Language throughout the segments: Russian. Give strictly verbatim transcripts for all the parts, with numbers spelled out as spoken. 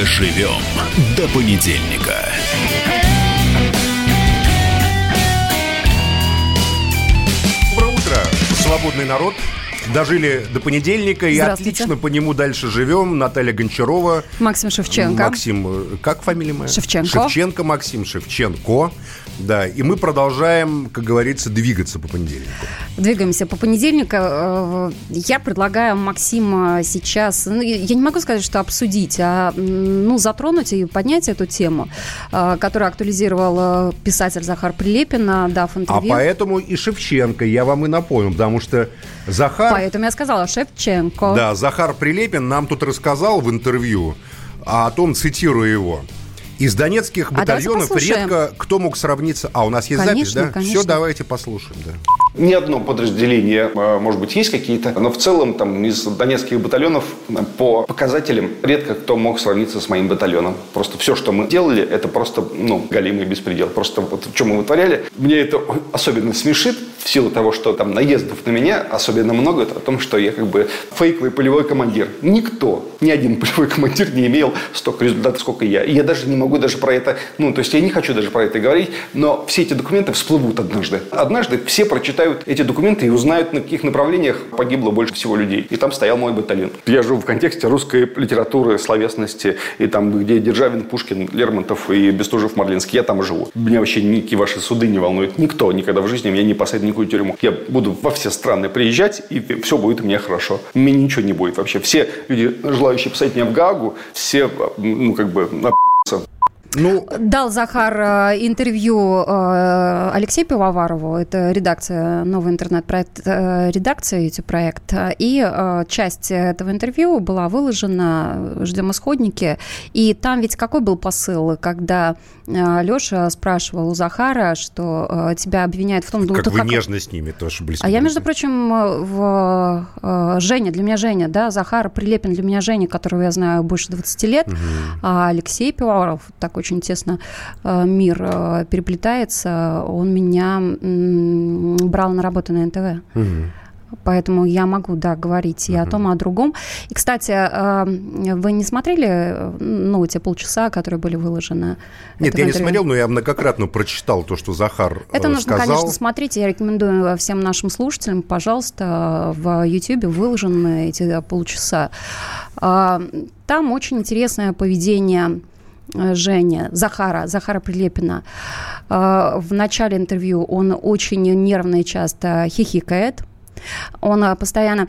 Доживем до понедельника. Доброе утро, свободный народ. Дожили до понедельника и отлично по нему дальше живем. Наталья Гончарова. Максим Шевченко. Максим, как фамилия моя? Шевченко. Шевченко Максим Шевченко. Да, и мы продолжаем, как говорится, двигаться по понедельнику. Двигаемся по понедельнику. Я предлагаю Максима сейчас, ну, я не могу сказать, что обсудить, а ну, затронуть и поднять эту тему, которую актуализировал писатель Захар Прилепин, дав интервью. А поэтому и Шевченко, я вам и напомню, потому что Захар... Поэтому я сказала Шевченко. Да, Захар Прилепин нам тут рассказал в интервью о том, цитирую его: из донецких батальонов а редко кто мог сравниться... А, у нас есть конечно, запись, да? Конечно. Все, давайте послушаем, да. Ни одно подразделение, может быть, есть какие-то, но в целом там из донецких батальонов по показателям редко кто мог сравниться с моим батальоном. Просто все, что мы делали, это просто, ну, галимый беспредел. Просто вот что мы вытворяли, мне это особенно смешит в силу того, что там наездов на меня особенно много, это о том, что я как бы фейковый полевой командир. Никто, ни один полевой командир не имел столько результатов, сколько я. И я даже не могу даже про это, ну, то есть я не хочу даже про это говорить, но все эти документы всплывут однажды. Однажды все прочитают эти документы и узнают, на каких направлениях погибло больше всего людей. И там стоял мой батальон. Я живу в контексте русской литературы, словесности, и там, где Державин, Пушкин, Лермонтов и Бестужев-Марлинский, я там живу. Меня вообще никакие ваши суды не волнуют. Никто никогда в жизни меня не посадит в никакую тюрьму. Я буду во все страны приезжать, и все будет у меня хорошо. Мне ничего не будет вообще. Все люди, желающие посадить меня в Гаагу, все, ну, как бы, на***ятся. Ну... Дал Захар интервью Алексею Пивоварову, это редакция, новый интернет-проект, редакция YouTube-проект, и часть этого интервью была выложена, ждем исходники, и там ведь какой был посыл, когда Леша спрашивал у Захара, что тебя обвиняют в том... Как ну, вы как... нежно с ними тоже были. А я, между прочим, в... Женя, для меня Женя, да, Захар Прилепин для меня Женя, которого я знаю больше двадцати лет, угу. А Алексей Пивоваров, такой очень тесно мир переплетается, он меня брал на работу на эн тэ вэ. Mm-hmm. Поэтому я могу, да, говорить и uh-huh. о том, и о другом. И, кстати, вы не смотрели, ну, те полчаса, которые были выложены? Нет, я не смотрел, но я многократно прочитал то, что Захар сказал. Это нужно, конечно, смотреть. Я рекомендую всем нашим слушателям, пожалуйста, в Ютьюбе выложены эти полчаса. Там очень интересное поведение... Женя, Захара, Захара Прилепина. В начале интервью он очень нервно и часто хихикает. Он постоянно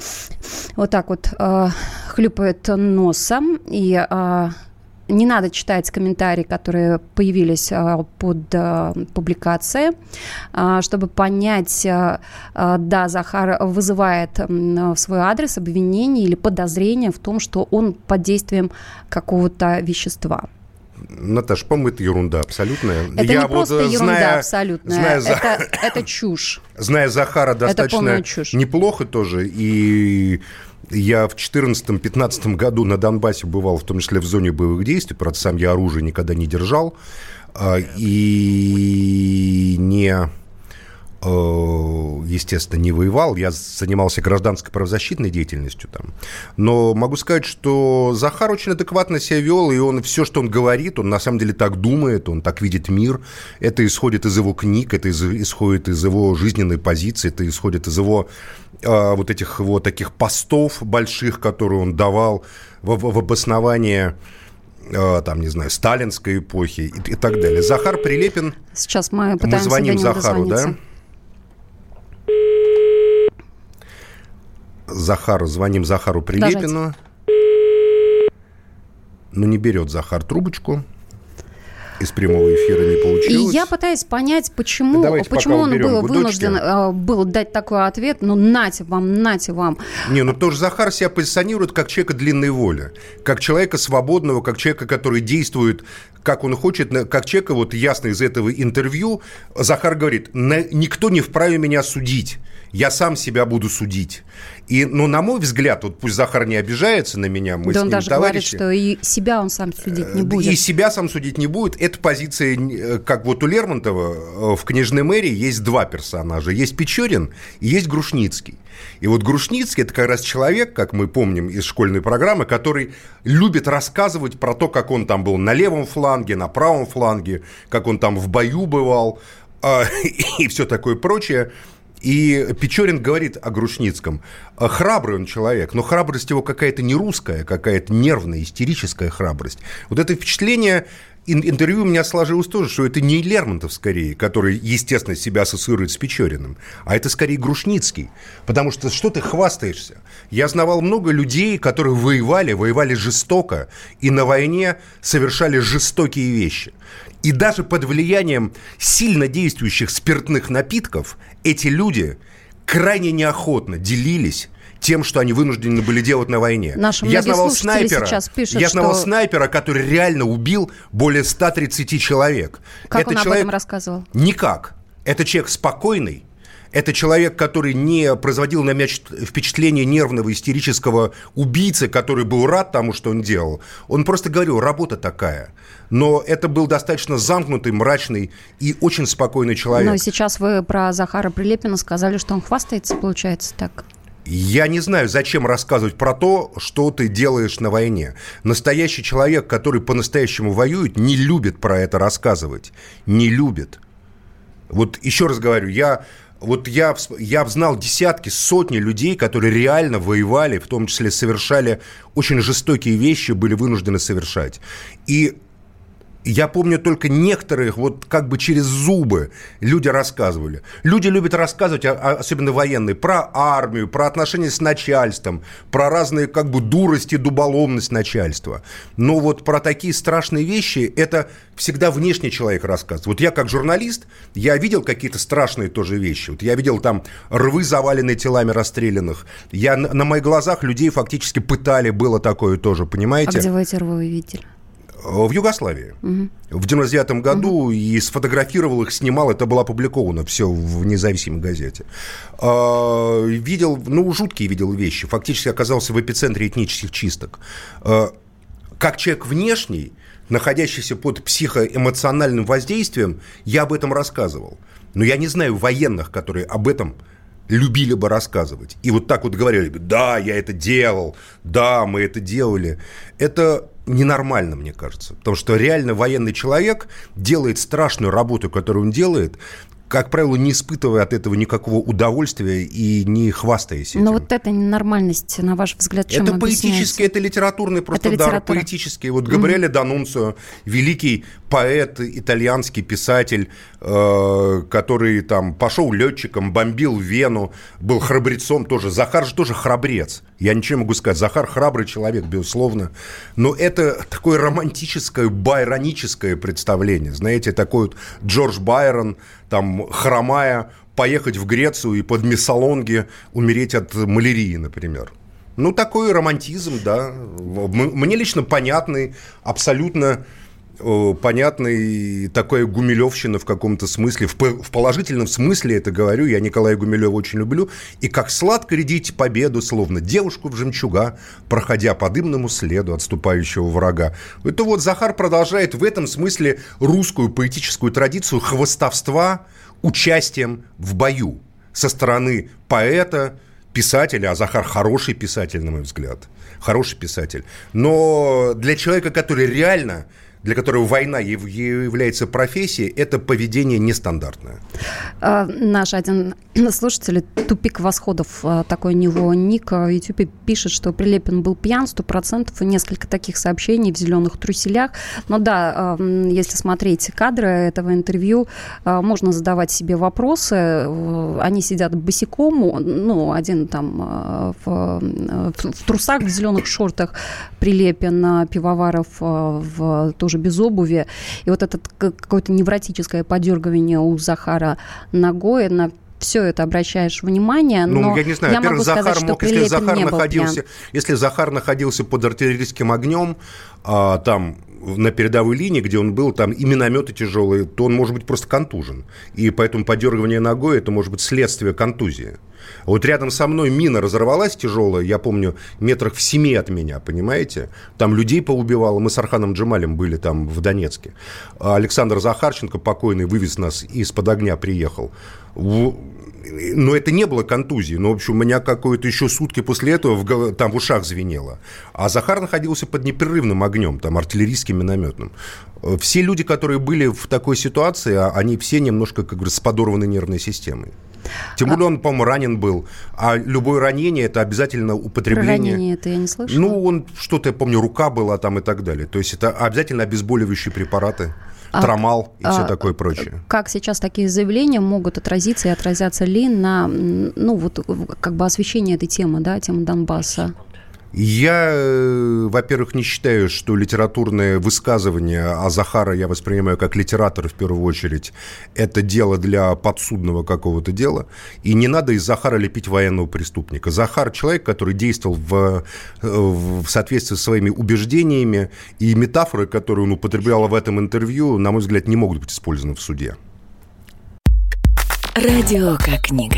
вот так вот хлюпает носом. И не надо читать комментарии, которые появились под публикацией, чтобы понять, да, Захар вызывает в свой адрес обвинение или подозрение в том, что он под действием какого-то вещества. Наташ, по-моему, это ерунда абсолютная. Это я не просто вот, ерунда зная, абсолютная, зная это, Зах... это чушь. Зная Захара достаточно неплохо тоже, и я в четырнадцатом-пятнадцатом году на Донбассе бывал, в том числе в зоне боевых действий, правда, сам я оружие никогда не держал, и не... естественно, не воевал. Я занимался гражданской правозащитной деятельностью там. Но могу сказать, что Захар очень адекватно себя вел, и он все, что он говорит, он на самом деле так думает, он так видит мир. Это исходит из его книг, это исходит из его жизненной позиции, это исходит из его э, вот этих вот таких постов больших, которые он давал в, в, в обоснование... там, не знаю, сталинской эпохи и, и так далее. Захар Прилепин. Сейчас мы пытаемся, мы звоним Захару, да? Захару, звоним Захару Прилепину. Дожать. Но не берет Захар трубочку. Из прямого эфира не получилось. И я пытаюсь понять, почему, почему он был вынужден был дать такой ответ, ну, нате вам, нате вам. Не, ну, потому что Захар себя позиционирует как человека длинной воли, как человека свободного, как человека, который действует, как он хочет, как человека, вот ясно из этого интервью, Захар говорит, никто не вправе меня судить. я сам себя буду судить. И, ну, на мой взгляд, вот пусть Захар не обижается на меня, мы да с ним товарищи. Да он даже говорит, что и себя он сам судить не будет. И себя сам судить не будет. Это позиция, как вот у Лермонтова в «Княжной мэрии» есть два персонажа. Есть Печорин и есть Грушницкий. И вот Грушницкий – это как раз человек, как мы помним из школьной программы, который любит рассказывать про то, как он там был на левом фланге, на правом фланге, как он там в бою бывал и все такое прочее. И Печорин говорит о Грушницком. Храбрый он человек, но храбрость его какая-то не русская, какая-то нервная, истерическая храбрость. Вот это впечатление... Интервью у меня сложилось тоже, что это не Лермонтов скорее, который, естественно, себя ассоциирует с Печориным, а это скорее Грушницкий. Потому что что ты хвастаешься? Я знавал много людей, которые воевали, воевали жестоко, и на войне совершали жестокие вещи. И даже под влиянием сильно действующих спиртных напитков эти люди крайне неохотно делились тем, что они вынуждены были делать на войне. Наши я знавал снайпера, пишут, я знавал что... снайпера, который реально убил более ста тридцати человек. Как это он человек... об этом рассказывал? Никак. Это человек спокойный. Это человек, который не производил на меня впечатление нервного, истерического убийцы, который был рад тому, что он делал. Он просто говорил, работа такая. Но это был достаточно замкнутый, мрачный и очень спокойный человек. Ну и сейчас вы про Захара Прилепина сказали, что он хвастается, получается, так? Я не знаю, зачем рассказывать про то, что ты делаешь на войне. Настоящий человек, который по-настоящему воюет, не любит про это рассказывать. Не любит. Вот еще раз говорю, я... Вот я, я знал десятки, сотни людей, которые реально воевали, в том числе совершали очень жестокие вещи, были вынуждены совершать. И я помню только некоторых, вот как бы через зубы люди рассказывали. Люди любят рассказывать, особенно военные, про армию, про отношения с начальством, про разные как бы дурости, дуболомность начальства. Но вот про такие страшные вещи это всегда внешний человек рассказывает. Вот я как журналист, я видел какие-то страшные тоже вещи. Вот я видел там рвы, заваленные телами расстрелянных. Я, на моих глазах людей фактически пытали, было такое тоже, понимаете? А где вы эти рвы вы видели? В Югославии. Угу. В девяносто девятом году угу. и сфотографировал их, снимал. Это было опубликовано все в независимой газете. А, видел, ну, жуткие видел вещи. Фактически оказался в эпицентре этнических чисток. А, как человек внешний, находящийся под психоэмоциональным воздействием, я об этом рассказывал. Но я не знаю военных, которые об этом любили бы рассказывать. И вот так вот говорили бы, да, я это делал, да, мы это делали. Это... ненормально, мне кажется. Потому что реально военный человек делает страшную работу, которую он делает, как правило, не испытывая от этого никакого удовольствия и не хвастаясь этим. Но вот эта ненормальность, на ваш взгляд, чем это поэтический, это литературный просто это дар, поэтический. Вот Габриэле Д'Аннунцио, великий поэт, итальянский писатель, э, который там пошел летчиком, бомбил Вену, был храбрецом тоже. Захар же тоже храбрец. Я ничего не могу сказать. Захар храбрый человек, безусловно. Но это такое романтическое, байроническое представление. Знаете, такой вот Джордж Байрон, там, хромая, поехать в Грецию и под Мессалонги умереть от малярии, например. Ну, такой романтизм, да. Мне лично понятный, абсолютно э, понятный такая гумилевщина в каком-то смысле. В, в положительном смысле это говорю. Я Николая Гумилева очень люблю. И как сладко рядить победу, словно девушку в жемчуга, проходя по дымному следу отступающего врага. Это вот Захар продолжает в этом смысле русскую поэтическую традицию хвастовства участием в бою со стороны поэта, писателя, а Захар хороший писатель, на мой взгляд, хороший писатель. Но для человека, который реально, для которого война является профессией, это поведение нестандартное. А, наш один слушатель, Тупик Восходов, такой у него ник, в Ютьюбе пишет, что Прилепин был пьян, сто процентов, и несколько таких сообщений в зеленых труселях. Но да, если смотреть кадры этого интервью, можно задавать себе вопросы. Они сидят босиком, ну, один там в, в трусах, в зеленых шортах, Прилепин, Пивоваров в тоже без обуви. И вот это какое-то невротическое подергивание у Захара ногой, на все это обращаешь внимание, но ну, я не знаю, я могу Захар сказать, мог, что Прилепин если Захар не был находился, если Захар находился под артиллерийским огнем, а, там на передовой линии, где он был, там и минометы тяжелые, то он может быть просто контужен. И поэтому подергивание ногой – это может быть следствие контузии. Вот рядом со мной мина разорвалась тяжелая, я помню, метрах в семи от меня, понимаете? Там людей поубивало. Мы с Арханом Джамалем были там в Донецке. Александр Захарченко, покойный, вывез нас из-под огня, приехал. Но это не было контузии. Но, в общем, у меня какое-то еще сутки после этого в голов... там в ушах звенело. А Захар находился под непрерывным огнем, там, артиллерийским, минометным. Все люди, которые были в такой ситуации, они все немножко, как говорится, с подорванной нервной системой. Тем более он, по-моему, ранен был. А любое ранение – это обязательно употребление. Про ранение это я не слышала. Ну, он что-то, я помню, рука была там и так далее. То есть это обязательно обезболивающие препараты. Трамал а, и все а, такое прочее. Как сейчас такие заявления могут отразиться и отразятся ли на, ну, вот, как бы освещение этой темы, да, темы Донбасса? Я, во-первых, не считаю, что литературное высказывание, а Захара я воспринимаю как литератора в первую очередь, это дело для подсудного какого-то дела, и не надо из Захара лепить военного преступника. Захар – человек, который действовал в, в соответствии со своими убеждениями, и метафоры, которые он употреблял в этом интервью, на мой взгляд, не могут быть использованы в суде. Радио как книга.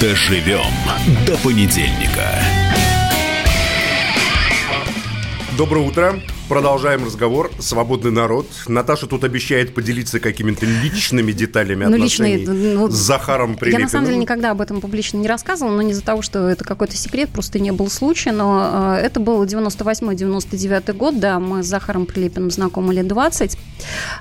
Доживем до понедельника. Доброе утро. Продолжаем разговор. Свободный народ. Наташа тут обещает поделиться какими-то личными деталями ну, отношений личные, ну, с Захаром Прилепиным. Я, на самом деле, никогда об этом публично не рассказывала, но не из-за того, что это какой-то секрет, просто не было случая, но э, это был девяносто восьмой девяносто девятый год, да, мы с Захаром Прилепиным знакомы лет двадцать.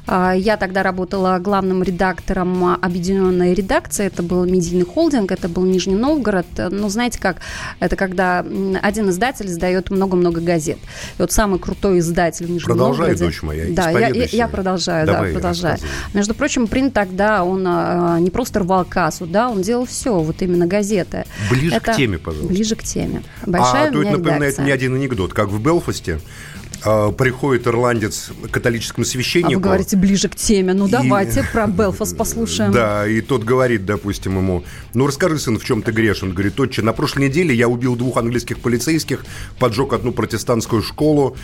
Э, я тогда работала главным редактором объединенной редакции, это был медийный холдинг, это был Нижний Новгород. Ну, знаете как, это когда один издатель сдает много-много газет. И вот самый крутой издатель В Продолжай, Новгороде. Дочь моя, да, я, я, я продолжаю, Давай да, продолжаю. Между прочим, Принт тогда, он а, не просто рвал кассу, да, он делал все, вот именно газеты. Ближе это... к теме, пожалуйста. Ближе к теме. Большая а то это напоминает редакция. Мне один анекдот, как в Белфасте. Приходит ирландец к католическому священнику. А вы говорите ближе к теме. Ну, и... давайте про Белфаст послушаем. Да, и тот говорит, допустим, ему: ну, расскажи, сын, в чем ты грешен? Он говорит: отче, на прошлой неделе я убил двух английских полицейских, поджег одну протестантскую школу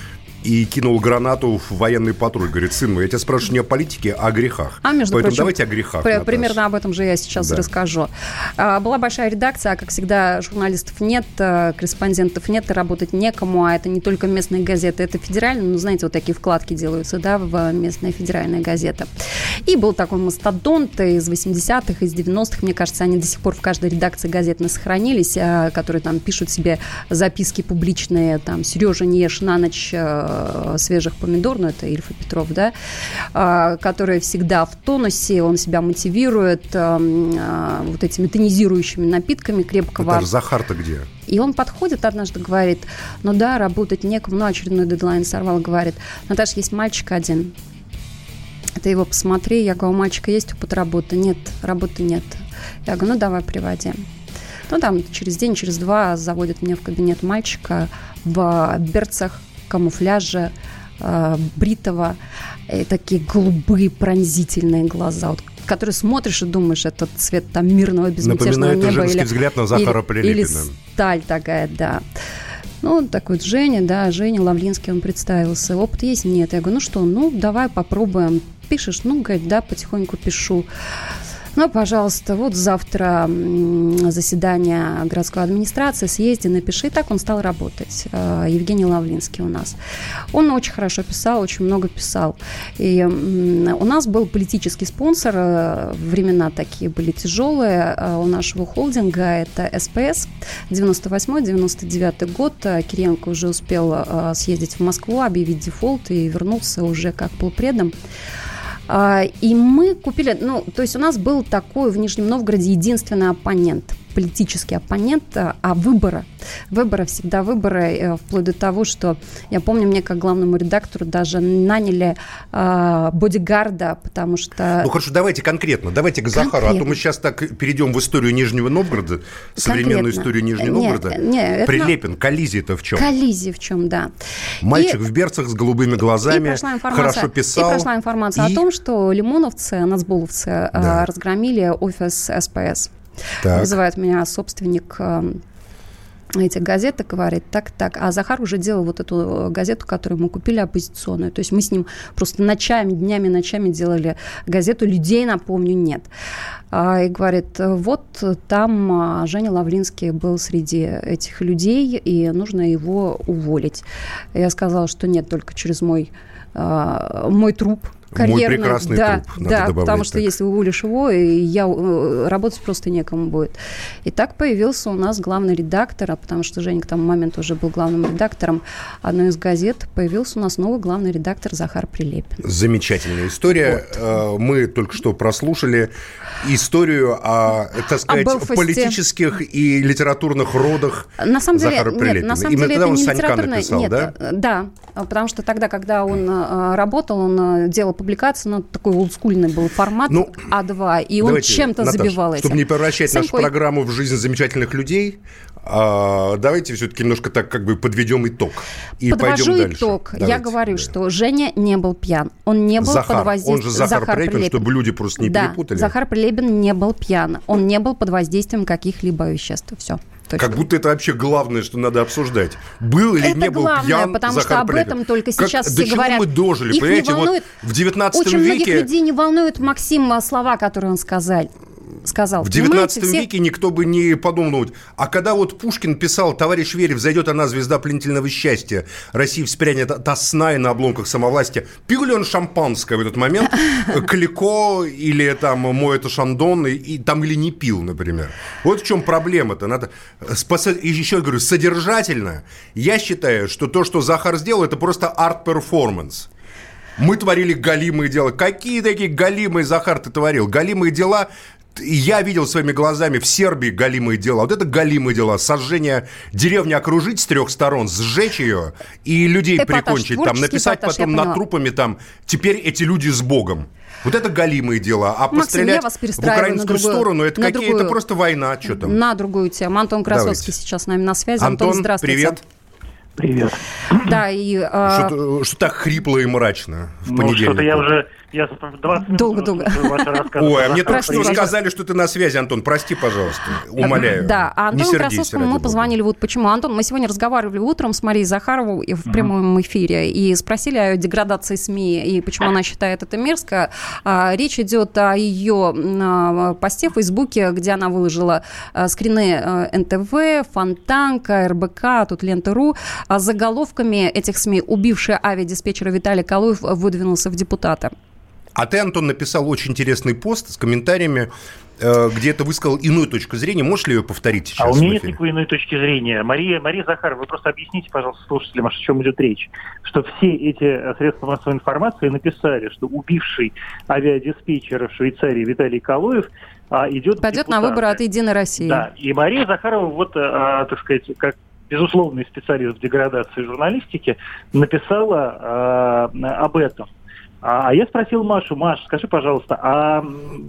и кинул гранату в военный патруль. Говорит: сын мой, я тебя спрашиваю не о политике, а о грехах. А, между Поэтому прочим, давайте о грехах. При, примерно об этом же я сейчас да. расскажу. А, была большая редакция, а, как всегда, журналистов нет, корреспондентов нет, и работать некому, а это не только местные газеты, это федеральные, ну, знаете, вот такие вкладки делаются, да, в местная федеральная газета. И был такой мастодонт из восьмидесятых, из девяностых, мне кажется, они до сих пор в каждой редакции газетной сохранились, которые там пишут себе записки публичные, там, Сережа, не ешь на ночь свежих помидор, ну, это Ильф и Петров, да, а, который всегда в тонусе, он себя мотивирует а, а, вот этими тонизирующими напитками крепкого. Это Захар-то где? И он подходит однажды, говорит: ну да, работать некому, ну, очередной дедлайн сорвал, говорит: Наташа, есть мальчик один, ты его посмотри. Я говорю: у мальчика есть опыт работы? Нет, работы нет. Я говорю: ну давай, приводи. Ну там через день, через два заводят меня в кабинет мальчика в берцах, камуфляжа, э, бритого, и такие голубые пронзительные глаза, вот, которые смотришь и думаешь, этот цвет там мирного безмятежного неба. Напоминает женский взгляд на Захара Прилепина. Или сталь такая, да. Ну, так вот, Женя, да, Женя Лавлинский, он представился. Опыт есть? Нет. Я говорю: ну что, ну, давай попробуем. Пишешь? Ну, говорит, да, потихоньку пишу. Ну, пожалуйста, вот завтра заседание городской администрации, съезди, напиши. И так он стал работать, Евгений Лавлинский у нас. Он очень хорошо писал, очень много писал. И у нас был политический спонсор, времена такие были тяжелые, у нашего холдинга, это СПС, девяносто восьмой девяносто девятый год. Киренко уже успел съездить в Москву, объявить дефолт и вернулся уже как полпредом. И мы купили, ну, то есть у нас был такой в Нижнем Новгороде единственный оппонент. политический оппонент, а выбора. Выборы, всегда выборы, вплоть до того, что, я помню, мне как главному редактору даже наняли э, бодигарда, потому что... Ну хорошо, давайте конкретно, давайте к конкретно. Захару, а то мы сейчас так перейдем в историю Нижнего Новгорода, современную конкретно. историю Нижнего нет, Новгорода. Нет, Прилепин, на... коллизия-то в чем? Коллизия в чем, да. Мальчик и... в берцах с голубыми глазами, хорошо писал. И прошла информация и... о том, что лимоновцы, нацболовцы да. э, разгромили офис СПС. Так. Вызывает меня собственник... Э, этих газеток, говорит, так-так. А Захар уже делал вот эту газету, которую мы купили, оппозиционную. То есть мы с ним просто ночами, днями, ночами делали газету. Людей, напомню, нет. И говорит, вот там Женя Лавлинский был среди этих людей, и нужно его уволить. Я сказала, что нет, только через мой, мой труп. Карьерный. Мой прекрасный да, труп, надо да, добавлять. Потому что так. если уволишь его, я, работать просто некому будет. И так появился у нас главный редактор, потому что Женя к тому моменту уже был главным редактором одной из газет, появился у нас новый главный редактор Захар Прилепин. Замечательная история. Вот. Мы только что прослушали историю о, так сказать, о политических и литературных родах на самом деле, Захара Прилепина. Нет, на самом деле это не литературное. Написал, нет, да? да, потому что тогда, когда он работал, он делал публикация, но такой олдскульный был формат, ну, А два, и давайте, он чем-то Наташа, забивал этим. Чтобы не превращать Санькой. нашу программу в жизнь замечательных людей, а, давайте все-таки немножко так как бы подведем итог и Подвожу пойдем дальше. итог. Давайте. Я говорю, да. что Женя не был пьян. Он не был Захар. под воздействием... Он же Захар, Захар Прилепин, Прилепин, чтобы люди просто не да. перепутали. Захар Прилепин не был пьян. Он не был под воздействием каких-либо веществ. Все. Точно. Как будто это вообще главное, что надо обсуждать. Был или это не был главное, пьян потому Захар что об Прилепин. Этом только сейчас как, все до говорят. До чего мы дожили, их понимаете? Вот в девятнадцатом веке... Очень многих людей не волнуют, Максим, слова, которые он сказал. Сказал. В девятнадцатом веке все... никто бы не подумал. А когда вот Пушкин писал: «Товарищ Вере, взойдет она, звезда пленительного счастья, Россия вспрянет от сна и на обломках самовластия», пил ли он шампанское в этот момент? Клико или там «Мой это Шандон» и, и там или не пил, например. Вот в чем проблема-то. Надо спас... Еще говорю, содержательно. Я считаю, что то, что Захар сделал, это просто арт-перформанс. Мы творили галимые дела. Какие такие галимые, Захар, ты творил? Галимые дела... Я видел своими глазами в Сербии галимые дела. Вот это галимые дела. Сожжение деревни окружить с трех сторон, сжечь ее и людей эпатаж, прикончить. Там, написать эпатаж, потом над трупами там «Теперь эти люди с Богом». Вот это галимые дела. А Максим, пострелять в украинскую другую, сторону, это какие-то просто война. Что там? На другую тему. Антон Красовский Давайте. сейчас с нами на связи. Антон, Антон здравствуйте. Привет. Привет. Да, и... А... Что-то, что-то хрипло и мрачно в ну, понедельник. Что-то я уже... Я долго-долго. Ой, а мне только что сказали, что ты на связи, Антон. Прости, пожалуйста. Умоляю. Да, а Антону Красовскому мы позвонили. Вот почему. Антон, мы сегодня разговаривали утром с Марией Захаровой в прямом эфире и спросили о деградации СМИ и почему она считает это мерзко. Речь идет о ее посте в Фейсбуке, где она выложила скрины эн тэ вэ, Фонтанка, эр бэ ка, тут Лента.ру с заголовками этих СМИ: убивший авиадиспетчера Виталий Калоев выдвинулся в депутата. А ты, Антон, написал очень интересный пост с комментариями, где ты высказал иную точку зрения. Можешь ли ее повторить сейчас? А у меня нет никакой иной точки зрения. Мария, Мария Захарова, вы просто объясните, пожалуйста, слушателям, о чем идет речь. Что все эти средства массовой информации написали, что убивший авиадиспетчера в Швейцарии Виталий Калоев идет... Пойдет на выборы от «Единой России». Да, и Мария Захарова, вот, так сказать, как... безусловный специалист в деградации журналистики, написала э, об этом. А я спросил Машу: Маш, скажи, пожалуйста, а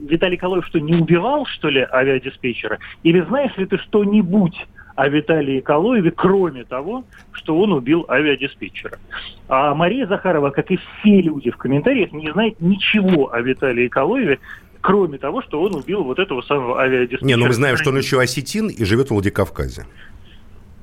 Виталий Калоев что, не убивал, что ли, авиадиспетчера? Или знаешь ли ты что-нибудь о Виталии Калоеве, кроме того, что он убил авиадиспетчера? А Мария Захарова, как и все люди в комментариях, не знает ничего о Виталии Калоеве, кроме того, что он убил вот этого самого авиадиспетчера. Не, ну мы знаем, что он еще осетин и живет в Владикавказе.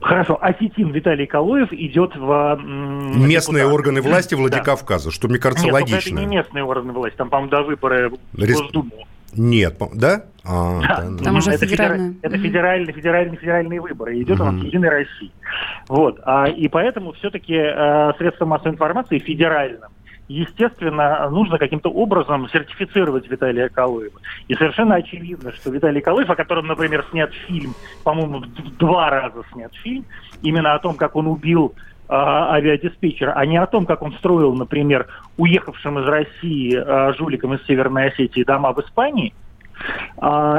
Хорошо, осетин Виталий Калоев идет в... М- местные депутат. Органы власти Владикавказа, да. Что, мне кажется, нет, логично. Нет, это не местные органы власти, там, по-моему, до выбора Рес... Госдумы. Нет, да? А, да, да. Там уже это федеральные, это федеральные, федеральные, федеральные выборы, и идет mm-hmm. у нас в «Единой России». Вот, а, и поэтому все-таки а, средства массовой информации федеральным, естественно, нужно каким-то образом сертифицировать Виталия Калоева. И совершенно очевидно, что Виталий Калоев, о котором, например, снят фильм, по-моему, два раза снят фильм, именно о том, как он убил э, авиадиспетчера, а не о том, как он строил, например, уехавшим из России э, жуликам из Северной Осетии дома в Испании,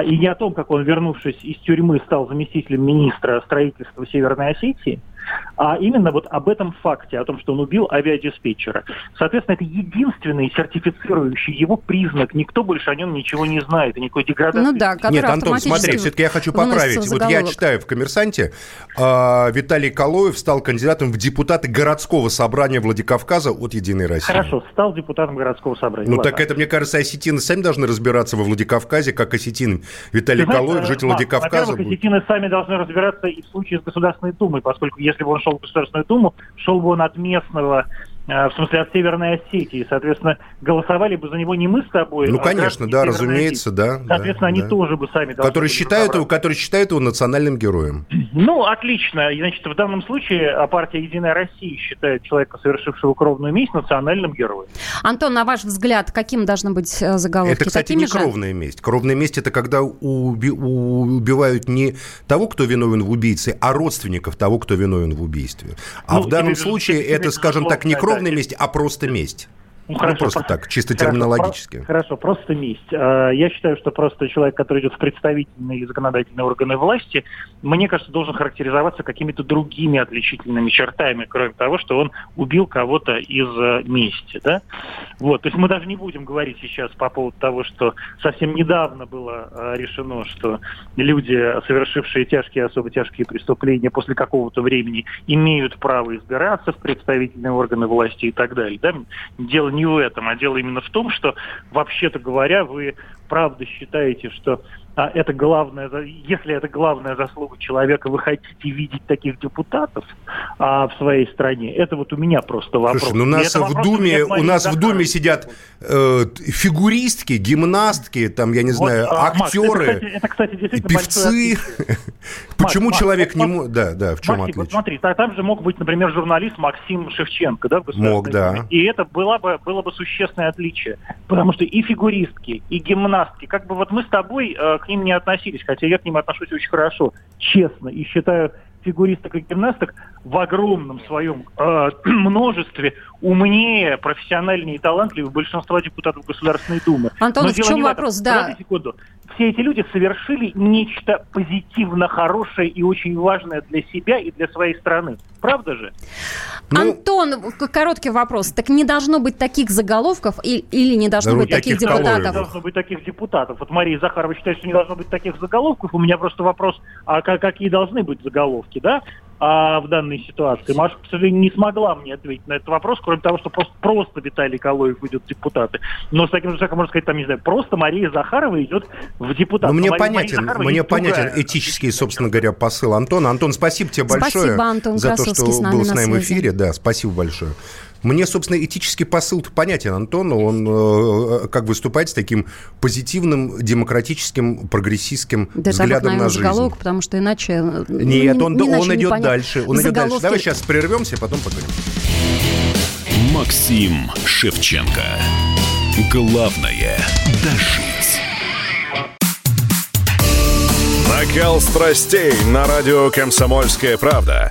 и не о том, как он, вернувшись из тюрьмы, стал заместителем министра строительства Северной Осетии, а именно вот об этом факте, о том, что он убил авиадиспетчера. Соответственно, это единственный сертифицирующий его признак. Никто больше о нем ничего не знает, и никакой деградации. Ну да, нет, Антон, смотри, все-таки я хочу поправить. Вот я читаю в «Коммерсанте», Виталий Калоев стал кандидатом в депутаты городского собрания Владикавказа от «Единой России». Хорошо, стал депутатом городского собрания. Ну ладно. Так это, мне кажется, осетины сами должны разбираться во Владикавказе, как осетин Виталий знаешь, Калоев, житель Макс, Владикавказа. Во-первых, осетины сами должны разбираться и в случае с Государственной Думой, поскольку если бы он шел в Государственную Думу, шел бы он от местного, в смысле от Северной Осетии. Соответственно, голосовали бы за него не мы с тобой. Ну, а конечно, да, разумеется, да. Соответственно, да, они да. тоже бы сами... Которые считают, его, которые считают его национальным героем. Ну, отлично. Значит, в данном случае партия «Единая Россия» считает человека, совершившего кровную месть, национальным героем. Антон, на ваш взгляд, каким должны быть заголовки? Это, кстати, такими не же? Кровная месть. Кровная месть – это когда уби- убивают не того, кто виновен в убийстве, а родственников того, кто виновен в убийстве. А ну, в данном случае это, скажем так, не кровь, кровная месть, а просто месть. Ну, ну хорошо, просто по... так, чисто хорошо, терминологически. Про... Хорошо, просто месть. Я считаю, что просто человек, который идет в представительные и законодательные органы власти, мне кажется, должен характеризоваться какими-то другими отличительными чертами, кроме того, что он убил кого-то из мести. Да? Вот. То есть мы даже не будем говорить сейчас по поводу того, что совсем недавно было решено, что люди, совершившие тяжкие, особо тяжкие преступления, после какого-то времени имеют право избираться в представительные органы власти и так далее. Да? Дело не в этом, а дело именно в том, что, вообще-то говоря, вы правда считаете, что а, это главное, если это главная заслуга человека, вы хотите видеть таких депутатов а, в своей стране, это вот у меня просто вопрос. Слушай, ну, у нас, в Думе, у нас в Думе сидят э, фигуристки, гимнастки, там, я не знаю, вот, актеры, Макс, это, кстати, это, кстати, певцы. Почему Макс, человек Макс, не мог... Макс, да, да, в чем Макс, отличие? Вот смотри, там же мог быть, например, журналист Максим Шевченко, да, в государственной мог, да. И это было бы, было бы существенное отличие, потому что и фигуристки, и гимнастки, как бы вот мы с тобой э, к ним не относились, хотя я к ним отношусь очень хорошо, честно, и считаю фигуристок и гимнасток в огромном своем э, множестве умнее, профессиональнее и талантливее большинства депутатов Государственной Думы. Антон, в чем вопрос? В да. секунду. Все эти люди совершили нечто позитивно хорошее и очень важное для себя и для своей страны. Правда же? Ну, Антон, короткий вопрос. Так не должно быть таких заголовков или, или не должно да, быть таких, таких депутатов? Не должно быть таких депутатов. Вот Мария Захарова считает, что не должно быть таких заголовков. У меня просто вопрос, а какие должны быть заголовки, да? А в данной ситуации. Маша, к сожалению, не смогла мне ответить на этот вопрос, кроме того, что просто, просто Виталий Калоев идет в депутаты. Но с таким же человеком можно сказать, там, не знаю, просто Мария Захарова идет в депутаты. Мне Мария, понятен, Мария мне понятен другая... этический, собственно говоря, посыл Антона. Антон, спасибо тебе спасибо, большое Антон за то, что был с нами в эфире. Да, спасибо большое. Мне, собственно, этический посыл понятен Антону. Он э, как выступает с таким позитивным, демократическим, прогрессистским да, взглядом на жизнь. Заголовок, потому что иначе... Нет, он, иначе он идет не дальше. Он идет дальше. Давай сейчас прервемся, потом поговорим. Максим Шевченко. Главное – дожить. Накал страстей на радио «Комсомольская правда».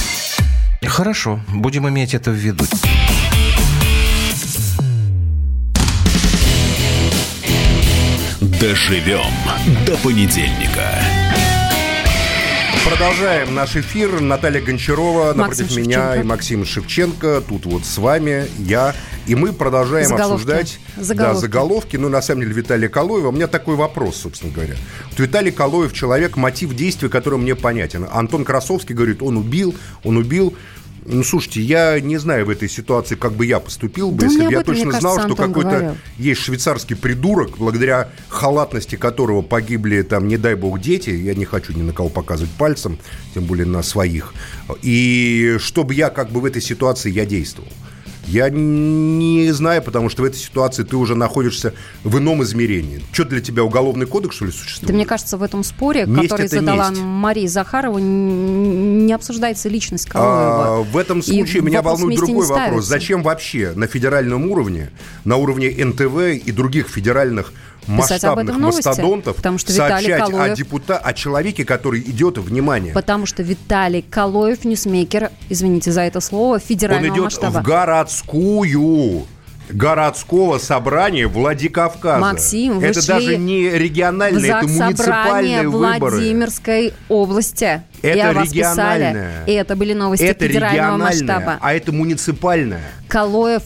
Хорошо, будем иметь это в виду. Доживем до понедельника. Продолжаем наш эфир. Наталья Гончарова напротив Максим меня Шевченко. И Максим Шевченко. Тут вот с вами я. И мы продолжаем заголовки. обсуждать заголовки. Да, заголовки. Ну, на самом деле, Виталия Калоева. У меня такой вопрос, собственно говоря. Вот Виталий Калоев человек, мотив действия, который мне понятен. Антон Красовский говорит, он убил, он убил. Ну, слушайте, я не знаю в этой ситуации, как бы я поступил бы, да если бы я точно кажется, знал, Антон что какой-то говорил. Есть швейцарский придурок, благодаря халатности которого погибли, там, не дай бог, дети. Я не хочу ни на кого показывать пальцем, тем более на своих. И чтобы я как бы в этой ситуации я действовал. Я не знаю, потому что в этой ситуации ты уже находишься в ином измерении. Что для тебя, уголовный кодекс, что ли, существует? Да, мне кажется, в этом споре, месть который задала месть. Мария Захарова, не обсуждается личность Калоева. А, в этом случае и меня волнует другой вопрос. Зачем вообще на федеральном уровне, на уровне НТВ и других федеральных масштабных новости, мастодонтов что сообщать Калоев... о, депута... о человеке, который идет, внимание. Потому что Виталий Калоев, ньюсмейкер, извините за это слово, федерального масштаба. Он идет масштаба. в городскую, городского собрания Владикавказа. Максим, вы это даже не региональные, это муниципальные выборы. Владимирской области. Это региональное. И это были новости это федерального масштаба. А это муниципальное. Калоев...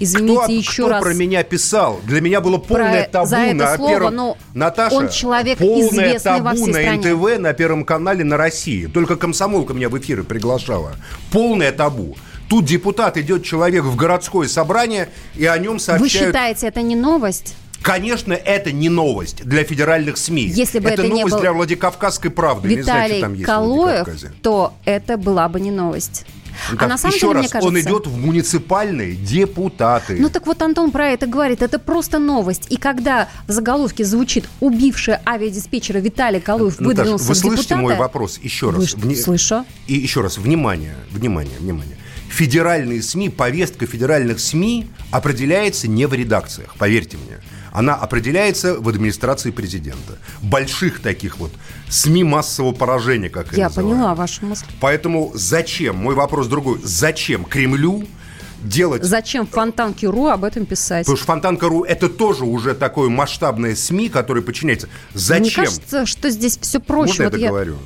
Извините, кто, еще кто раз. Кто про меня писал? Для меня было полное про... табу за это на слово, первом... но Наташа, он человек известный табу во всей стране. Полное табу на эн тэ вэ, на Первом канале, на России. Только «Комсомолка» меня в эфиры приглашала. Полное табу. Тут депутат идет, человек в городское собрание, и о нем сообщают... Вы считаете, это не новость? Конечно, это не новость для федеральных СМИ. Если бы это, это новость не был... для Владикавказской правды. Виталий знаю, Калоев, то это была бы не новость. Так, а на самом еще деле, раз, мне кажется, он идет в муниципальные депутаты. Ну так вот Антон про это говорит, это просто новость. И когда в заголовке звучит «убивший авиадиспетчера Виталий Калоев выдвинулся в депутаты». Вы слышите мой вопрос еще раз? Вы... Вне... Слышу. И еще раз, внимание, внимание, внимание. Федеральные СМИ, повестка федеральных СМИ определяется не в редакциях, поверьте мне. Она определяется в администрации президента. Больших таких вот СМИ массового поражения, как я называю. Я поняла вашу мысль. Поэтому зачем, мой вопрос другой, зачем Кремлю делать... Зачем Фонтанке точка ру об этом писать? Потому что Фонтанка точка ру это тоже уже такое масштабное СМИ, которое подчиняется. Зачем? Мне кажется, что здесь все проще. Можно вот я это говорю?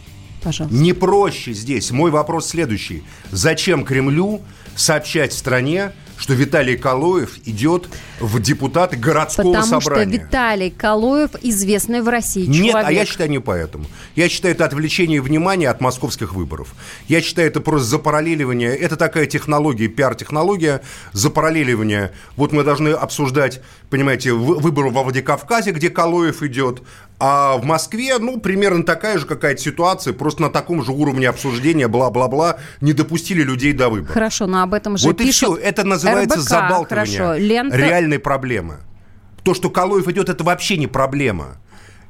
Пожалуйста. Не проще здесь. Мой вопрос следующий. Зачем Кремлю сообщать стране, что Виталий Калоев идет в депутаты городского Потому собрания. Потому что Виталий Калоев известный в России Нет, человек. Нет, а я считаю не поэтому. Я считаю, это отвлечение внимания от московских выборов. Я считаю, это просто запараллеливание. Это такая технология, пиар-технология, запараллеливание. Вот мы должны обсуждать, понимаете, выборы во Владикавказе, где Калоев идет, а в Москве, ну, примерно такая же какая-то ситуация, просто на таком же уровне обсуждения, бла-бла-бла, не допустили людей до выборов. Хорошо, но об этом же вот пишут. Вот и все, это называется эр бэ ка, забалтывание хорошо, лента... реальной проблемы. То, что Калоев идет, это вообще не проблема.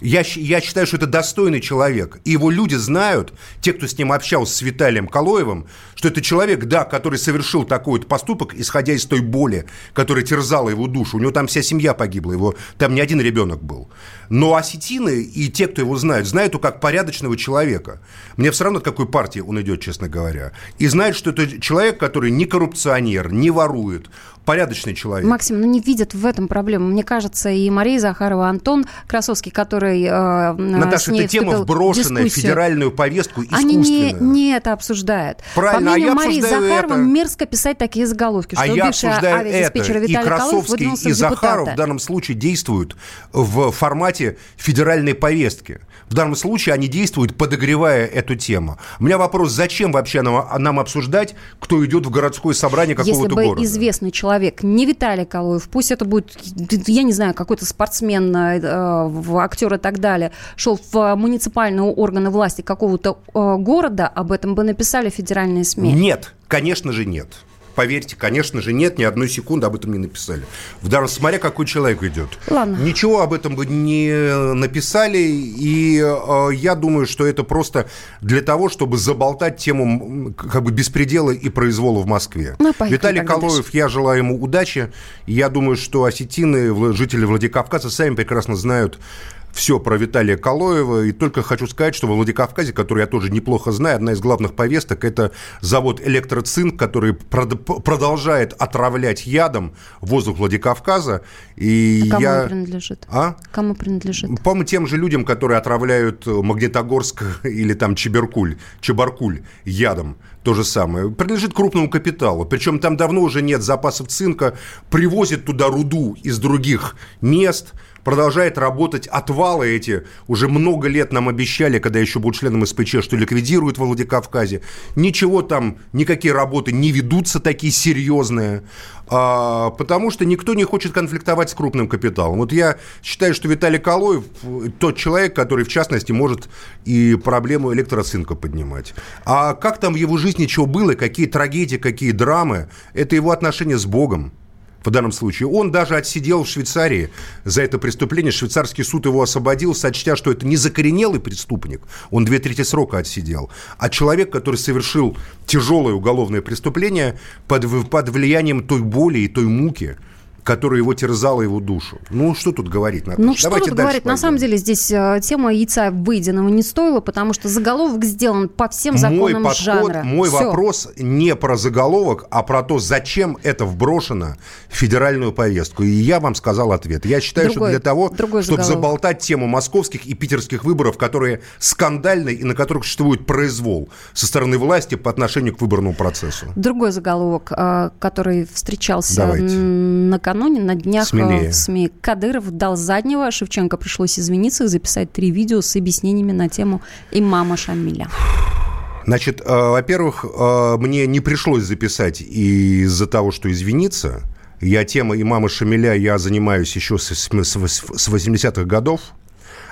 Я, я считаю, что это достойный человек. И его люди знают, те, кто с ним общался, с Виталием Калоевым, что это человек, да, который совершил такой вот поступок, исходя из той боли, которая терзала его душу. У него там вся семья погибла, его там не один ребенок был. Но осетины и те, кто его знают, знают его как порядочного человека. Мне все равно, от какой партии он идет, честно говоря. И знают, что это человек, который не коррупционер, не ворует, порядочный человек. Максим, ну не видят в этом проблему. Мне кажется, и Мария Захарова, Антон Красовский, который э, Наташа, с ней вступил в дискуссию. Наташа, эта тема вброшенная в федеральную повестку искусственную. Они не, не это обсуждают. Правильно, По мнению а я Марии Захарова, это... мерзко писать такие заголовки, что а убивший авиадиспетчера Виталий Калоев выдвинулся в депутаты. И Красовский, и Захаров в данном случае действуют в формате федеральной повестки. В данном случае они действуют, подогревая эту тему. У меня вопрос, зачем вообще нам, нам обсуждать, кто идет в городское собрание какого-то города? Если бы известный человек Человек, не Виталий Калоев, пусть это будет, я не знаю, какой-то спортсмен, актер и так далее, шел в муниципальные органы власти какого-то города, об этом бы написали федеральные СМИ. Нет, конечно же нет. Поверьте, конечно же, нет, ни одной секунды об этом не написали. В данном смотря, какой человек идет. Ладно. Ничего об этом бы не написали, и э, я думаю, что это просто для того, чтобы заболтать тему как бы беспредела и произвола в Москве. Ну, поехали, Виталий Калоев, дальше. Я желаю ему удачи. Я думаю, что осетины, жители Владикавказа, сами прекрасно знают все про Виталия Калоева. И только хочу сказать, что во Владикавказе, который я тоже неплохо знаю, одна из главных повесток – это завод «Электроцинк», который прод- продолжает отравлять ядом воздух Владикавказа. И а кому я... принадлежит? А? Кому принадлежит? По-моему, тем же людям, которые отравляют Магнитогорск или там Чебаркуль, Чебаркуль ядом. То же самое. Принадлежит крупному капиталу. Причем там давно уже нет запасов цинка. Привозят туда руду из других мест. продолжает работать отвалы эти. Уже много лет нам обещали, когда еще был членом эс пэ че, что ликвидируют во Владикавказе. Ничего там, никакие работы не ведутся такие серьезные, потому что никто не хочет конфликтовать с крупным капиталом. Вот я считаю, что Виталий Калоев тот человек, который, в частности, может и проблему электросынка поднимать. А как там в его жизни чего было, какие трагедии, какие драмы, это его отношение с Богом. В данном случае. Он даже отсидел в Швейцарии за это преступление. Швейцарский суд его освободил, сочтя, что это не закоренелый преступник. Он две трети срока отсидел. А человек, который совершил тяжелое уголовное преступление под, под влиянием той боли и той муки, которая его терзала, его душу. Ну, что тут говорить, Наташа? Ну, что Давайте тут говорить? Пойдем. На самом деле, здесь тема яйца выеденного не стоила, потому что заголовок сделан по всем законам мой подход, жанра. Мой Все. вопрос не про заголовок, а про то, зачем это вброшено в федеральную повестку. И я вам сказал ответ. Я считаю, другой, что для того, чтобы заголовок. заболтать тему московских и питерских выборов, которые скандальны и на которых существует произвол со стороны власти по отношению к выборному процессу. Другой заголовок, который встречался Давайте. на канале. Накануне на днях Смелее. в СМИ Кадыров дал заднего, Шевченко пришлось извиниться и записать три видео с объяснениями на тему имама Шамиля. Значит, во-первых, мне не пришлось записать из-за того, что извиниться. Я тема имама Шамиля я занимаюсь еще с восьмидесятых годов.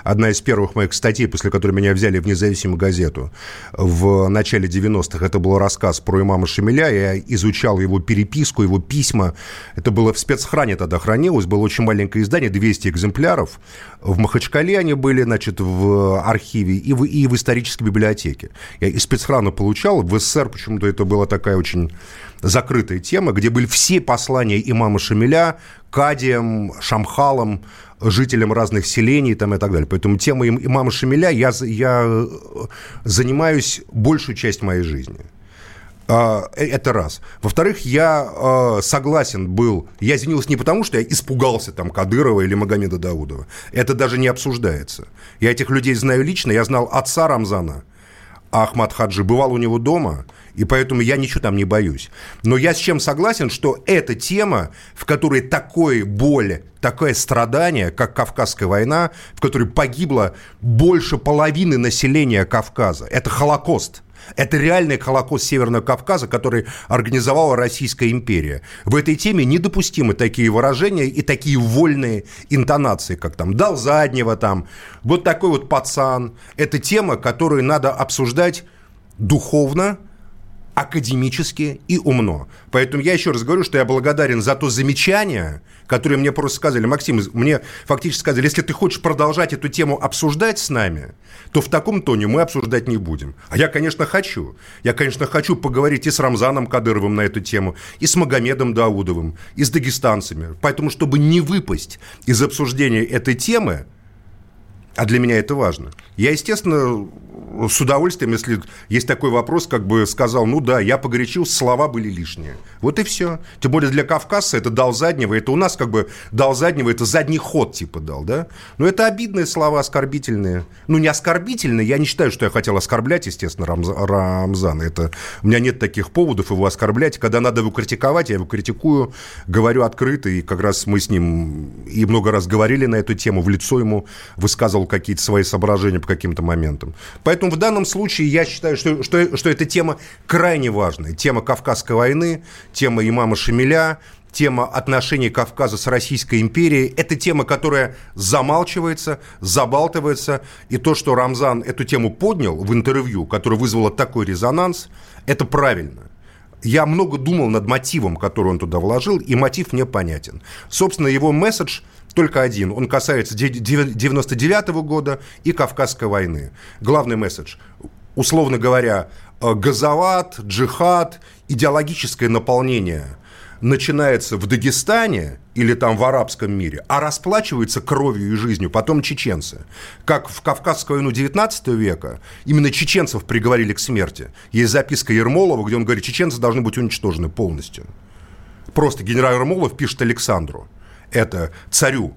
Одна из первых моих статей, после которой меня взяли в независимую газету в начале девяностых, это был рассказ про имама Шамиля. Я изучал его переписку, его письма. Это было в спецхране тогда хранилось. Было очень маленькое издание, двести экземпляров. В Махачкале они были, значит, в архиве и в, и в исторической библиотеке. Я из спецхрана получал. В эс эс эс эр почему-то это была такая очень закрытая тема, где были все послания имама Шамиля кадиям, шамхалам, жителям разных селений там, и так далее. Поэтому тема имама Шамиля я, я занимаюсь большую часть моей жизни. Это раз. Во-вторых, я согласен был, я извинился не потому, что я испугался там Кадырова или Магомеда Даудова. Это даже не обсуждается. Я этих людей знаю лично, я знал отца Рамзана, а Ахмат Хаджи бывал у него дома, и поэтому я ничего там не боюсь. Но я с чем согласен, что эта тема, в которой такое боль, такое страдание, как Кавказская война, в которой погибло больше половины населения Кавказа, это Холокост. Это реальный Холокост Северного Кавказа, который организовала Российская империя. В этой теме недопустимы такие выражения и такие вольные интонации, как там «дал заднего», там, «вот такой вот пацан». Это тема, которую надо обсуждать духовно, академически и умно. Поэтому я еще раз говорю, что я благодарен за то замечание, которое мне просто сказали. Максим, мне фактически сказали, если ты хочешь продолжать эту тему обсуждать с нами, то в таком тоне мы обсуждать не будем. А я, конечно, хочу. Я, конечно, хочу поговорить и с Рамзаном Кадыровым на эту тему, и с Магомедом Даудовым, и с дагестанцами. Поэтому, чтобы не выпасть из обсуждения этой темы, а для меня это важно. Я, естественно, с удовольствием, если есть такой вопрос, как бы сказал, ну да, я погорячился, слова были лишние. Вот и все. Тем более для кавказца это дал заднего, это у нас как бы дал заднего, это задний ход типа дал, да? Но это обидные слова, оскорбительные. Ну не оскорбительные, я не считаю, что я хотел оскорблять, естественно, Рамзана. Это, у меня нет таких поводов его оскорблять. Когда надо его критиковать, я его критикую, говорю открыто, и как раз мы с ним и много раз говорили на эту тему, в лицо ему высказывал какие-то свои соображения по каким-то моментам. Поэтому в данном случае я считаю, что, что, что эта тема крайне важная. Тема Кавказской войны, тема имама Шамиля, тема отношений Кавказа с Российской империей. Это тема, которая замалчивается, забалтывается. И то, что Рамзан эту тему поднял в интервью, которое вызвало такой резонанс, это правильно. Я много думал над мотивом, который он туда вложил, и мотив мне понятен. Собственно, его месседж только один. Он касается девяносто девятого года и Кавказской войны. Главный месседж, условно говоря, газават, джихад, идеологическое наполнение начинается в Дагестане или там в арабском мире, а расплачивается кровью и жизнью потом чеченцы. Как в Кавказскую войну девятнадцатого века именно чеченцев приговорили к смерти. Есть записка Ермолова, где он говорит, чеченцы должны быть уничтожены полностью. Просто генерал Ермолов пишет Александру, это царю.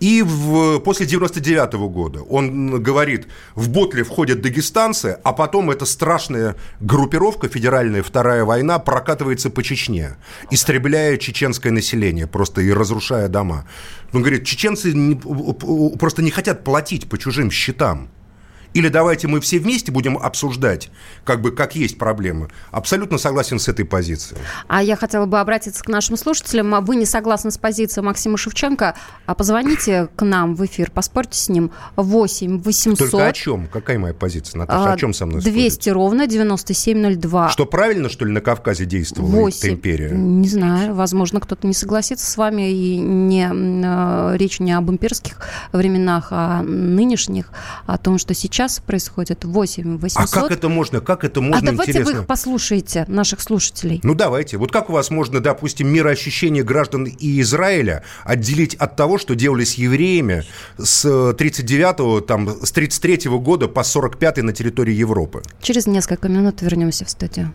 И в, после девяносто девятого года он говорит, в Ботли входят дагестанцы, а потом эта страшная группировка, федеральная Вторая война, прокатывается по Чечне, истребляя чеченское население просто и разрушая дома. Он говорит, чеченцы не, просто не хотят платить по чужим счетам. Или давайте мы все вместе будем обсуждать, как бы, как есть проблемы. Абсолютно согласен с этой позицией. А я хотела бы обратиться к нашим слушателям. Вы не согласны с позицией Максима Шевченко? А позвоните к нам в эфир, поспорьте с ним. восемь восемьсот Только о чем? Какая моя позиция, Наташа? О чем со мной спорите? двести ровно девяносто семь ноль два Что, правильно, что ли, на Кавказе действовала восемь эта империя? Не знаю. Возможно, кто-то не согласится с вами. И не, речь не об имперских временах, а нынешних. О том, что сейчас происходит. восемь восемьсот А как это можно? Как это можно, интересно? А давайте интересно? Вы их послушаете, наших слушателей. Ну, давайте. Вот как у вас можно, допустим, мироощущение граждан и Израиля отделить от того, что делали с евреями с тридцать девятого там, с тридцать третьего года по сорок пятый на территории Европы? Через несколько минут вернемся в студию.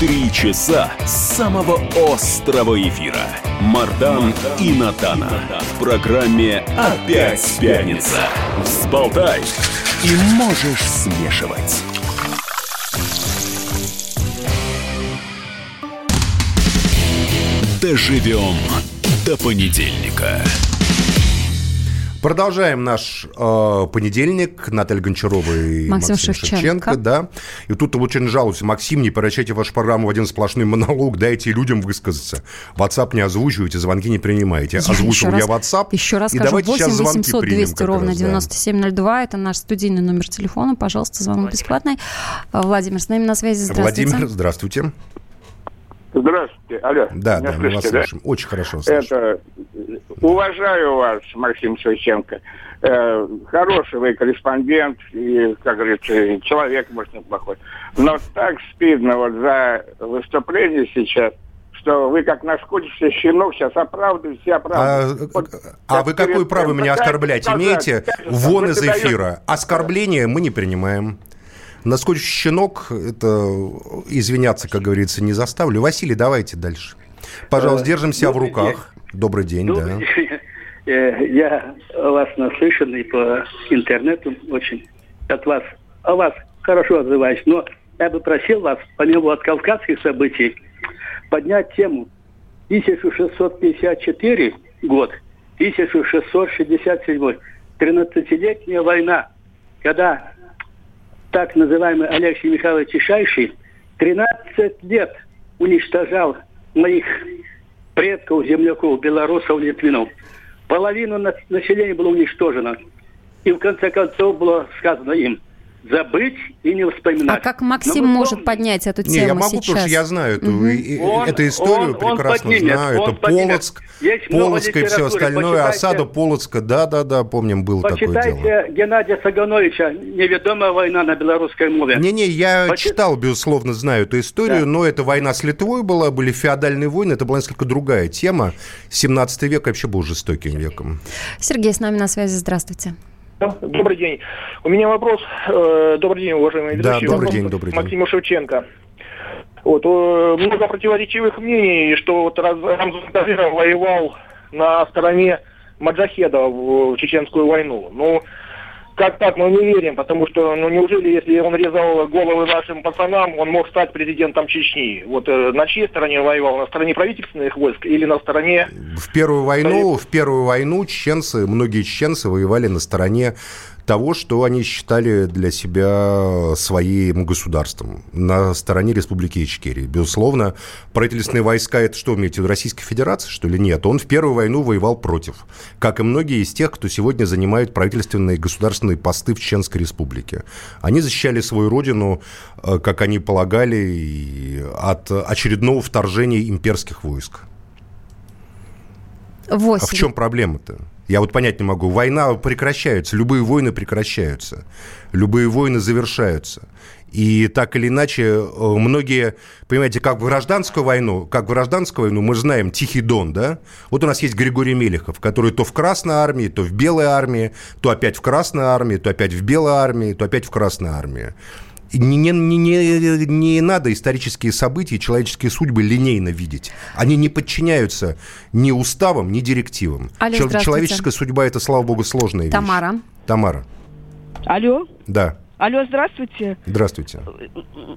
Три часа самого острого эфира. Мардан и Натана. В программе «Опять пятница». Взболтай и можешь смешивать. Доживем до понедельника. Продолжаем наш э, понедельник. Наталья Гончарова и Максим, Максим Шевченко. Шевченко да. И тут очень жалуюсь. Максим, не превращайте вашу программу в один сплошной монолог. Дайте людям высказаться. WhatsApp не озвучивайте, звонки не принимайте. Озвучил я, я раз, WhatsApp. Еще раз и скажу, восемь восемьсот двести ровно девяносто семь ноль два Да. Это наш студийный номер телефона. Пожалуйста, звонок бесплатный. Владимир с нами на связи. Здравствуйте. Владимир, здравствуйте. Здравствуйте, алло. Да, да, мы вас слышим, да? Очень хорошо слышим. Это, уважаю вас, Максим Шевченко. Э, хороший вы корреспондент и, как говорится, человек, может, неплохой. Но так стыдно вот за выступление сейчас, что вы как наскучившийся щенок сейчас оправдываете, оправдываете. А, вот, а вы какое право меня оскорблять сказать, имеете? Сказать, вон из эфира. Оскорбление мы не принимаем. Насколько щенок, это извиняться, как говорится, не заставлю. Василий, давайте дальше. Пожалуйста, держим себя Добрый в руках. День. Добрый день, Добрый да. День. Я о вас наслышан и по интернету очень от вас. О вас хорошо отзываюсь, но я бы просил вас, помимо от кавказских событий, поднять тему тысяча шестьсот пятьдесят четвёртый год тысяча шестьсот шестьдесят седьмой тринадцатилетняя война, когда так называемый Алексей Михайлович Тишайший тринадцать лет уничтожал моих предков, земляков, белорусов, литвинов. Половина населения была уничтожена. И в конце концов было сказано им забыть и не вспоминать. А как Максим может помним... поднять эту тему сейчас? Не, я могу, сейчас. потому что я знаю эту, угу. и, он, эту историю, он, прекрасно он знаю. Он это поднимет. Полоцк, Есть Полоцк и все остальное, почитайте, осада Полоцка, да-да-да, помним, было такое дело. Почитайте Геннадия Сагановича «Неведомая война» на белорусской мове. Не-не, я Почит... читал, безусловно, знаю эту историю, да. но эта война с Литвой была, были феодальные войны, это была несколько другая тема. семнадцатый век вообще был жестоким веком. Сергей с нами на связи, здравствуйте. Добрый день. У меня вопрос. Добрый день, уважаемые ведущие. Да, добрый день, добрый день. Максиму Шевченко. Вот, много противоречивых мнений, что вот Рамзан Кадыров воевал на стороне маджахедов в Чеченскую войну. Ну, как так, мы не верим, потому что, ну, неужели, если он резал головы нашим пацанам, он мог стать президентом Чечни? Вот на чьей стороне воевал? На стороне правительственных войск или на стороне... В первую войну, в первую войну чеченцы, многие чеченцы воевали на стороне того, что они считали для себя своим государством, на стороне Республики Ичкерия. Безусловно, правительственные войска, это что, имеете в виду, Российской Федерации, что ли? Нет, он в Первую войну воевал против, как и многие из тех, кто сегодня занимает правительственные и государственные посты в Чеченской Республике. Они защищали свою родину, как они полагали, от очередного вторжения имперских войск. восемь А в чем проблема-то? Я вот понять не могу. Война прекращается, любые войны прекращаются, любые войны завершаются. И так или иначе, многие, понимаете, как в гражданскую войну, как в гражданскую войну, мы же знаем Тихий Дон, да? Вот у нас есть Григорий Мелехов, который то в Красной армии, то в Белой армии, то опять в Красной армии, то опять в Белой армии, то опять в Красной армии. Не, не, не, не надо исторические события, человеческие судьбы линейно видеть. Они не подчиняются ни уставам, ни директивам. Алло, Чел- человеческая судьба – это, слава богу, сложная Тамара. вещь. Тамара. Тамара. Алло. Да. Алло, здравствуйте. Здравствуйте.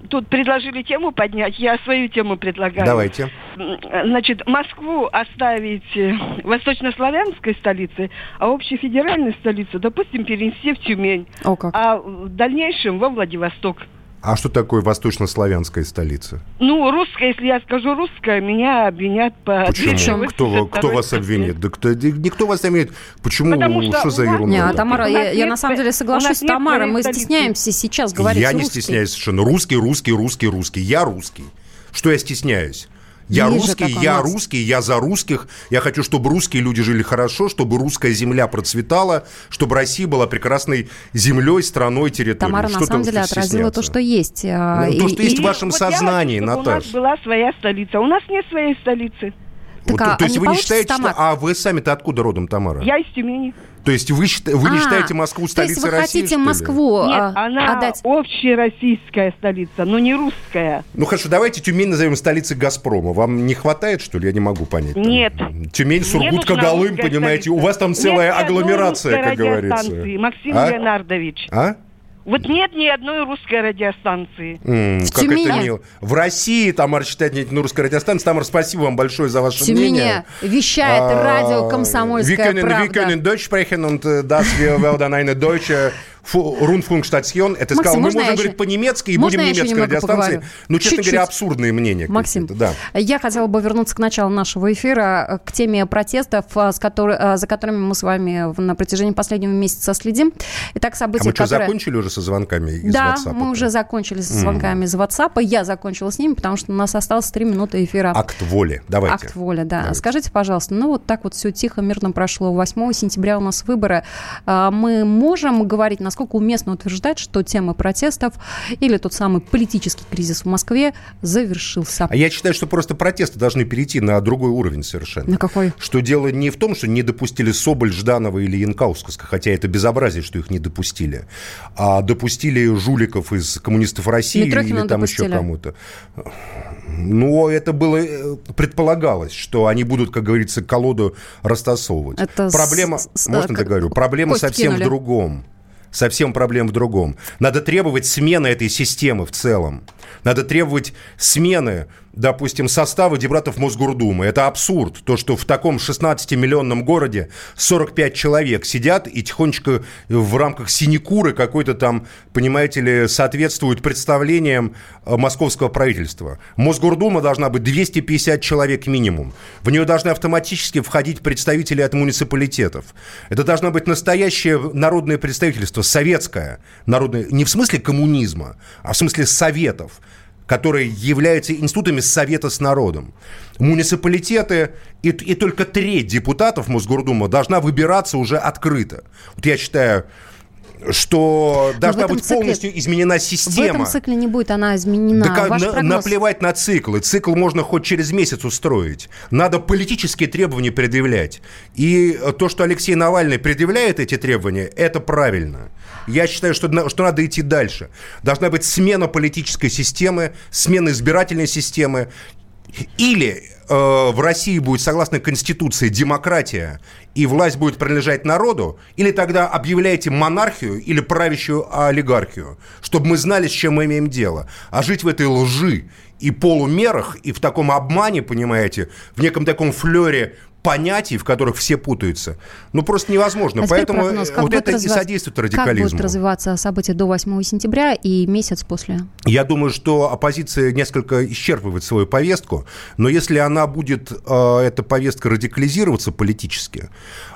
Тут предложили тему поднять, я свою тему предлагаю. Давайте. Значит, Москву оставить восточнославянской столицей, а общефедеральную столицу, допустим, перенести в Тюмень. О, как. А в дальнейшем во Владивосток. А что такое восточнославянская столица? Ну, русская, если я скажу русская, меня обвинят по... Почему? Кто, кто вас обвинит? Да кто, никто вас не обвинит. Почему? Потому что, что за ерунда? Нет, Тамара, я, я на самом деле соглашусь с Тамарой. Мы столицы. Стесняемся сейчас говорить я русский. Я не стесняюсь совершенно. Русский, русский, русский, русский. Я русский. Что я стесняюсь? Я Ниже русский, я русский, я за русских. Я хочу, чтобы русские люди жили хорошо, чтобы русская земля процветала, чтобы Россия была прекрасной землей, страной, территорией. Тамара, что на самом деле, отразила то, что есть. Ну, и, то, что и, есть и в вашем вот сознании, Наташа. У нас была своя столица. У нас нет своей столицы. Вот, так, то, а то есть вы не считаете, Тамар? Что... А вы сами-то откуда родом, Тамара? Я из Тюмени. То есть вы, вы а, не считаете Москву столицей России, то есть вы хотите России, Москву Нет, а, она отдать? Общероссийская столица, но не русская. Ну хорошо, давайте Тюмень назовем столицей «Газпрома». Вам не хватает, что ли? Я не могу понять. Нет. Там. Тюмень, Сургут, Когалым, понимаете? Столица. У вас там целая нет, агломерация, как говорится. Максим а? Леонардович. А? Вот нет ни одной русской радиостанции. Mm, в как Тюмени. Это мило. В России, Тамара, считает, нет ни русской радиостанции. Тамара, спасибо вам большое за ваше Тюмени мнение. Вещает а, радио «Комсомольская wir können, правда». Wir können Deutsch sprechen und das wir werden eine deutsche Rundfunkstation. Это Максим, сказал, мы можем говорить еще... по-немецки и можно будем немецкой радиостанцией. Ну, честно Чуть-чуть. говоря, абсурдные мнения. Максим, да. Я хотела бы вернуться к началу нашего эфира, к теме протестов, с которой, за которыми мы с вами на протяжении последнего месяца следим. Итак, события, а мы что, которые... закончили уже со звонками из да, WhatsApp? Да, мы уже закончили со звонками mm. из WhatsApp. Я закончила с ними, потому что у нас осталось три минуты эфира. Акт воли. Давайте. Акт воли, да. Давайте. Скажите, пожалуйста, ну вот так вот все тихо, мирно прошло. восьмого сентября у нас выборы. Мы можем говорить, на насколько уместно утверждать, что тема протестов или тот самый политический кризис в Москве завершился? А я считаю, что просто протесты должны перейти на другой уровень совершенно. На какой? Что дело не в том, что не допустили Соболь, Жданова или Янкаускаса, хотя это безобразие, что их не допустили, а допустили жуликов из коммунистов России Митрохина или там допустили. Еще кому-то. Но это было, предполагалось, что они будут, как говорится, колоду растасовывать. Это проблема, с, с, можно как, договорю? Проблема совсем кинули. в другом. Совсем проблем в другом. Надо требовать смены этой системы в целом. Надо требовать смены, допустим, состава депутатов Мосгордумы. Это абсурд, то, что в таком шестнадцатимиллионном городе сорок пять человек сидят и тихонечко в рамках синекуры какой-то там, понимаете ли, соответствуют представлениям московского правительства. Мосгордума должна быть двести пятьдесят человек минимум. В нее должны автоматически входить представители от муниципалитетов. Это должно быть настоящее народное представительство, советское народное, не в смысле коммунизма, а в смысле советов, которые являются институтами совета с народом. Муниципалитеты и, и только треть депутатов Мосгордумы должна выбираться уже открыто. Вот я считаю, что должна быть цикле... полностью изменена система. В этом цикле не будет она изменена. Да, Ваш на, прогноз... Наплевать на циклы. Цикл можно хоть через месяц устроить. Надо политические требования предъявлять. И то, что Алексей Навальный предъявляет эти требования, это правильно. Я считаю, что, что надо идти дальше. Должна быть смена политической системы, смена избирательной системы. Или э, в России будет, согласно Конституции, демократия, и власть будет принадлежать народу, или тогда объявляйте монархию или правящую олигархию, чтобы мы знали, с чем мы имеем дело. А жить в этой лжи и полумерах, и в таком обмане, понимаете, в неком таком флёре понятий, в которых все путаются, ну просто невозможно. А поэтому прогноз, вот это развиваться... и содействует радикализму. Как будут развиваться события до восьмого сентября и месяц после? Я думаю, что оппозиция несколько исчерпывает свою повестку, но если она будет, э, эта повестка, радикализироваться политически,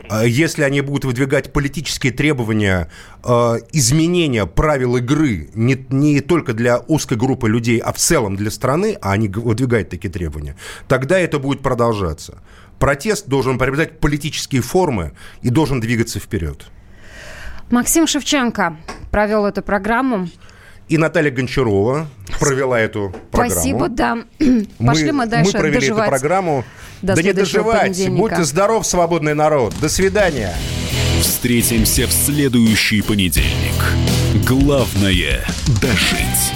э, если они будут выдвигать политические требования э, изменения правил игры не, не только для узкой группы людей, а в целом для страны, а они выдвигают такие требования, тогда это будет продолжаться. протест должен приобретать политические формы и должен двигаться вперед. Максим Шевченко провел эту программу. И Наталья Гончарова провела эту программу. Спасибо, да. Мы, Пошли мы дальше Мы провели доживать. эту программу. До да не доживать. Будьте здоров, свободный народ. До свидания. Встретимся в следующий понедельник. Главное – дожить.